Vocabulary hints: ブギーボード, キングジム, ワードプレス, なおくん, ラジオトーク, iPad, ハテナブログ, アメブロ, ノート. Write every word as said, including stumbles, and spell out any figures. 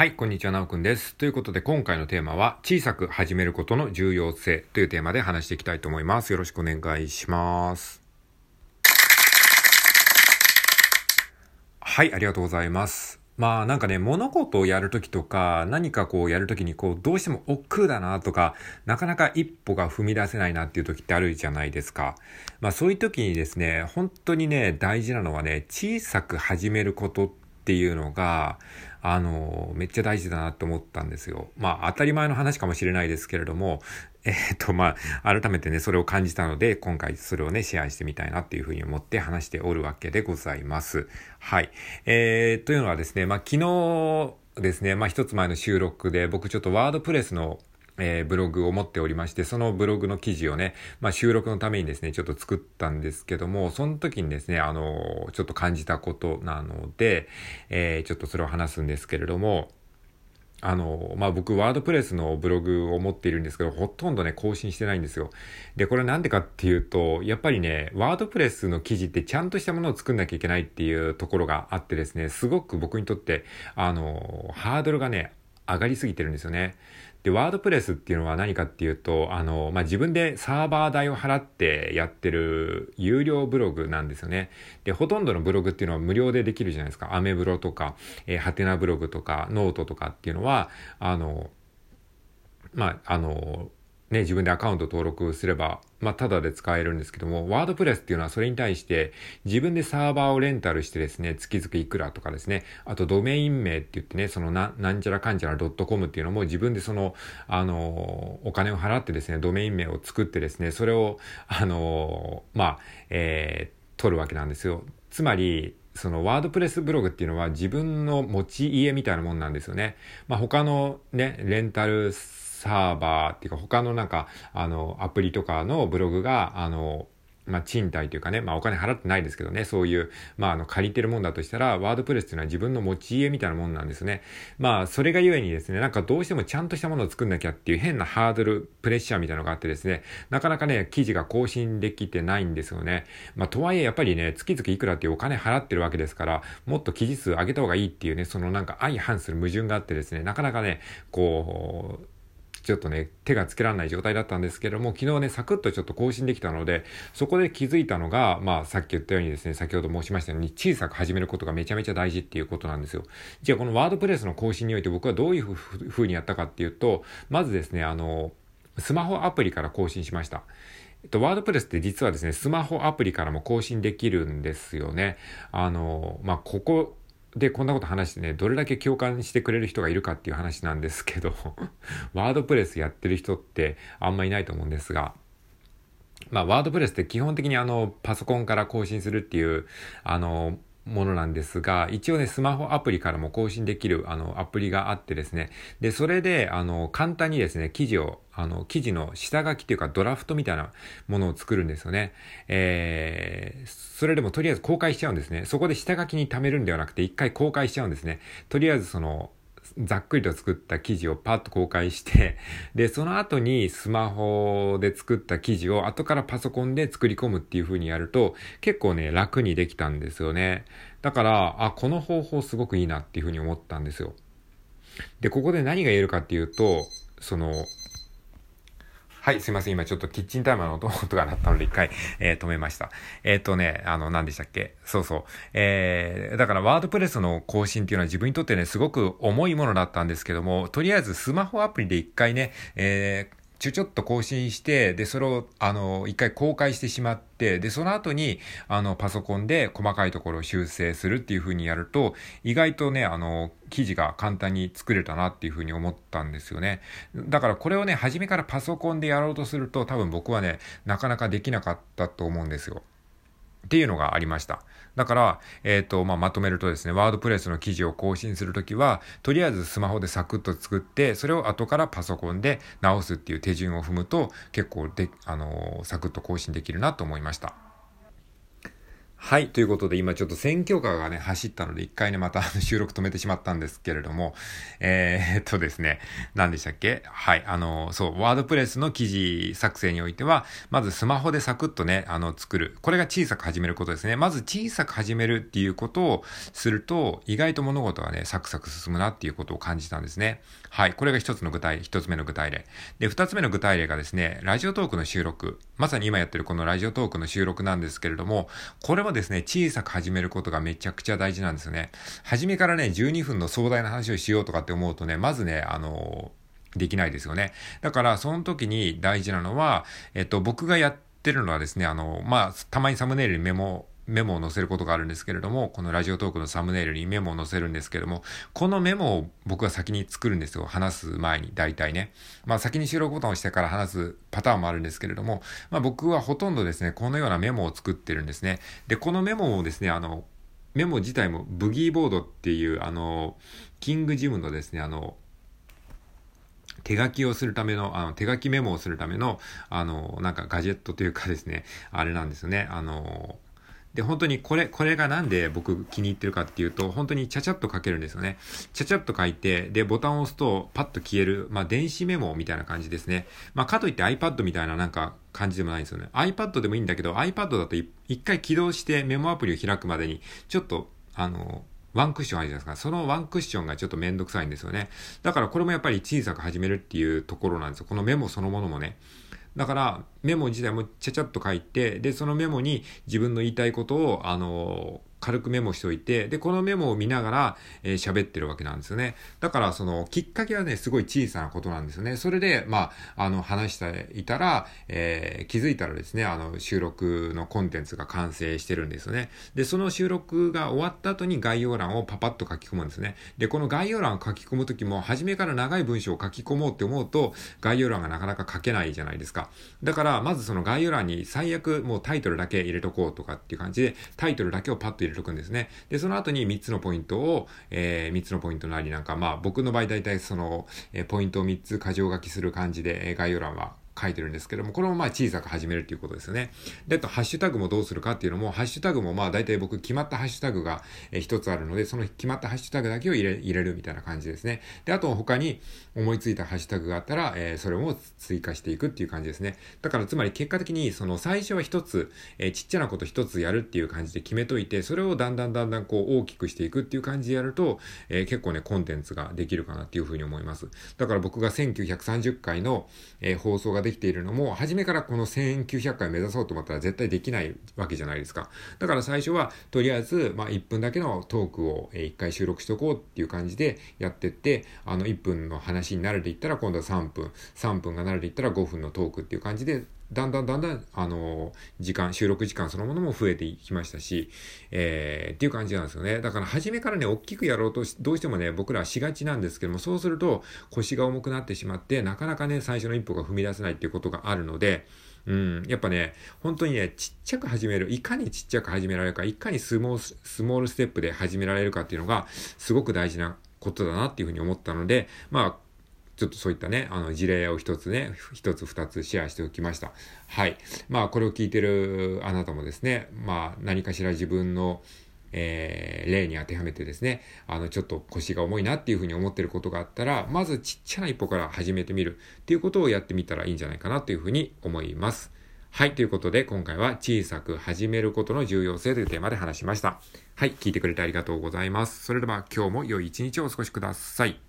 はい、こんにちは、なおくんです。ということで、今回のテーマは、小さく始めることの重要性というテーマで話していきたいと思います。よろしくお願いします。はい、ありがとうございます。まあなんかね、物事をやるときとか、何かこうやるときに、こう、どうしても億劫だなとか、なかなか一歩が踏み出せないなっていうときってあるじゃないですか。まあそういうときにですね、本当にね、大事なのはね、小さく始めることって、っていうのがあのめっちゃ大事だなと思ったんですよ。まあ当たり前の話かもしれないですけれども、えー、っとまあ改めてねそれを感じたので、今回それをねシェアしてみたいなっていうふうに思って話しておるわけでございます。はい、えー、というのはですね、まあ昨日ですね、まあ一つ前の収録で僕ちょっとワードプレスのえー、ブログを持っておりまして、そのブログの記事をね、まあ、収録のためにですね、ちょっと作ったんですけども、その時にですね、あのー、ちょっと感じたことなので、えー、ちょっとそれを話すんですけれども、あの、まあ、僕、ワードプレスのブログを持っているんですけど、ほとんどね、更新してないんですよ。で、これなんでかっていうと、やっぱりね、ワードプレスの記事ってちゃんとしたものを作んなきゃいけないっていうところがあってですね、すごく僕にとって、あのー、ハードルがね、上がりすぎてるんですよね。で、ワードプレスっていうのは何かっていうと、あの、まあ、自分でサーバー代を払ってやってる有料ブログなんですよね。で、ほとんどのブログっていうのは無料でできるじゃないですか。アメブロとか、えー、ハテナブログとか、ノートとかっていうのは、あの、まあ、あの、ね、自分でアカウント登録すれば、まあ、ただで使えるんですけども、ワードプレスっていうのはそれに対して、自分でサーバーをレンタルしてですね、月々いくらとかですね、あとドメイン名って言ってね、そのな、なんちゃらかんちゃら .com っていうのも自分でその、あの、お金を払ってですね、ドメイン名を作ってですね、それを、あの、まあ、えー、取るわけなんですよ。つまり、そのワードプレスブログっていうのは自分の持ち家みたいなもんなんですよね。まあ、他のね、レンタル、サーバーっていうか他のなんかあのアプリとかのブログがあのまあ賃貸というかね、まあお金払ってないですけどね、そういうまああの借りてるもんだとしたら、ワードプレスっていうのは自分の持ち家みたいなもんなんですね。まあそれがゆえにですね、なんかどうしてもちゃんとしたものを作んなきゃっていう変なハードル、プレッシャーみたいなのがあってですね、なかなかね記事が更新できてないんですよね。まあとはいえやっぱりね、月々いくらっていうお金払ってるわけですから、もっと記事数上げた方がいいっていうね、そのなんか相反する矛盾があってですね、なかなかねこうちょっとね手がつけられない状態だったんですけども、昨日ねサクッとちょっと更新できたので、そこで気づいたのが、まあさっき言ったようにですね、先ほど申しましたように小さく始めることがめちゃめちゃ大事っていうことなんですよ。じゃあこのワードプレスの更新において僕はどういうふうにやったかっていうと、まずですね、あのスマホアプリから更新しました。えっと、ワードプレスって実はですね、スマホアプリからも更新できるんですよね。あのまあここでこんなこと話してね、どれだけ共感してくれる人がいるかっていう話なんですけどワードプレスやってる人ってあんまいないと思うんですが、まあワードプレスって基本的にあのパソコンから更新するっていうあのものなんですが、一応ねスマホアプリからも更新できるあのアプリがあってですね、でそれであの簡単にですね記事をあの記事の下書きというかドラフトみたいなものを作るんですよね。えー、それでもとりあえず公開しちゃうんですね。そこで下書きに貯めるんではなくて一回公開しちゃうんですね。とりあえずそのざっくりと作った記事をパッと公開して、でその後にスマホで作った記事を後からパソコンで作り込むっていう風にやると結構ね楽にできたんですよね。だからあこの方法すごくいいなっていう風に思ったんですよ。でここで何が言えるかっていうと、そのはい、すいません。今ちょっとキッチンタイマーの音が鳴ったので一回、えー、止めました。えっ、ー、とね、あの、何でしたっけ？そうそう。えー、だからワードプレスの更新っていうのは自分にとってね、すごく重いものだったんですけども、とりあえずスマホアプリで一回ね、えー、ちょちょっと更新して、で、それを、あの、一回公開してしまって、で、その後に、あの、パソコンで細かいところを修正するっていう風にやると、意外とね、あの、記事が簡単に作れたなっていう風に思ったんですよね。だからこれをね、初めからパソコンでやろうとすると、多分僕はね、なかなかできなかったと思うんですよ。っていうのがありました。だから、えっと、まあ、まとめるとですね、ワードプレスの記事を更新するときは、とりあえずスマホでサクッと作って、それを後からパソコンで直すっていう手順を踏むと、結構で、あのー、サクッと更新できるなと思いました。はい。ということで、今ちょっと選挙カーがね、走ったので、一回ね、また収録止めてしまったんですけれども、えー、っとですね、何でしたっけ?はい。あの、そう、ワードプレスの記事作成においては、まずスマホでサクッとね、あの、作る。これが小さく始めることですね。まず小さく始めるっていうことをすると、意外と物事がね、サクサク進むなっていうことを感じたんですね。はい。これが一つの具体、一つ目の具体例。で、二つ目の具体例がですね、ラジオトークの収録。まさに今やってるこのラジオトークの収録なんですけれども、これもですね、ですね、小さく始めることがめちゃくちゃ大事なんですよね。初めからね、じゅうにふんの壮大な話をしようとかって思うとね、まずね、あのー、できないですよね。だから、その時に大事なのは、えっと、僕がやってるのはですね、あのー、まあ、たまにサムネイルにメモ、メモを載せることがあるんですけれども、このラジオトークのサムネイルにメモを載せるんですけれども、このメモを僕は先に作るんですよ。話す前に、大体ね。まあ先に収録ボタンを押してから話すパターンもあるんですけれども、まあ僕はほとんどですね、このようなメモを作ってるんですね。で、このメモをですね、あの、メモ自体もブギーボードっていう、あの、キングジムのですね、あの、手書きをするための、あの、手書きメモをするための、あの、なんかガジェットというかですね、あれなんですよね。あの、で、本当にこれ、これがなんで僕気に入ってるかっていうと、本当にちゃちゃっと書けるんですよね。ちゃちゃっと書いて、で、ボタンを押すとパッと消える、まあ、電子メモみたいな感じですね。まあ、かといって iPad みたいななんか感じでもないんですよね。iPad でもいいんだけど、iPad だと一回起動してメモアプリを開くまでに、ちょっと、あの、ワンクッションあるじゃないですか。そのワンクッションがちょっとめんどくさいんですよね。だからこれもやっぱり小さく始めるっていうところなんですよ。このメモそのものもね。だからメモ自体もちゃちゃっと書いて、でそのメモに自分の言いたいことをあのー、軽くメモしておいて、でこのメモを見ながらえー、喋ってるわけなんですよね。だからそのきっかけはね、すごい小さなことなんですよね。それでまああの話していたら、えー、気づいたらですね、あの収録のコンテンツが完成してるんですよね。でその収録が終わった後に概要欄をパパッと書き込むんですね。でこの概要欄を書き込むときも、初めから長い文章を書き込もうって思うと概要欄がなかなか書けないじゃないですか。だから、まずその概要欄に最悪もうタイトルだけ入れとこうとかっていう感じで、タイトルだけをパッと入れとくんですね。で、その後にみっつのポイントを、えー、みっつのポイントなりなんか、まあ僕の場合大体その、えー、ポイントをみっつ箇条書きする感じで、えー、概要欄は書いてるんですけども、これもまあ小さく始めるということですよね。で、あとハッシュタグもどうするかっていうのも、ハッシュタグもまあ大体僕決まったハッシュタグが一つあるので、その決まったハッシュタグだけを入れ、入れるみたいな感じですね。で、あと他に思いついたハッシュタグがあったら、えー、それも追加していくっていう感じですね。だからつまり結果的にその最初は一つ、えー、ちっちゃなこと一つやるっていう感じで決めといて、それをだんだんだんだんこう大きくしていくっていう感じでやると、えー、結構ねコンテンツができるかなっていうふうに思います。だから僕がせんきゅうひゃくさんじゅっかいの、えー、放送ができているのも、初めからこのせんきゅうひゃっかい目指そうと思ったら絶対できないわけじゃないですか。だから最初はとりあえず、まあ、いっぷんだけのトークをいっかい収録しとこうっていう感じでやってって、あのいっぷんの話に慣れていったら今度はさんぷん、さんぷんが慣れていったらごふんのトークっていう感じで、だんだんだんだん、あの、時間、収録時間そのものも増えていきましたし、えー、っていう感じなんですよね。だから、初めからね、大きくやろうとし、どうしてもね、僕らはしがちなんですけども、そうすると、腰が重くなってしまって、なかなかね、最初の一歩が踏み出せないっていうことがあるので、うん、やっぱね、本当にね、ちっちゃく始める、いかにちっちゃく始められるか、いかにスモール、スモールステップで始められるかっていうのが、すごく大事なことだなっていうふうに思ったので、まあ、ちょっとそういったね、あの事例を一つね、一つ二つシェアしておきました。はい。まあ、これを聞いてるあなたもですね、まあ、何かしら自分の、えー、例に当てはめてですね、あの、ちょっと腰が重いなっていうふうに思ってることがあったら、まずちっちゃな一歩から始めてみるっていうことをやってみたらいいんじゃないかなというふうに思います。はい。ということで、今回は小さく始めることの重要性というテーマで話しました。はい。聞いてくれてありがとうございます。それでは今日も良い一日をお過ごしください。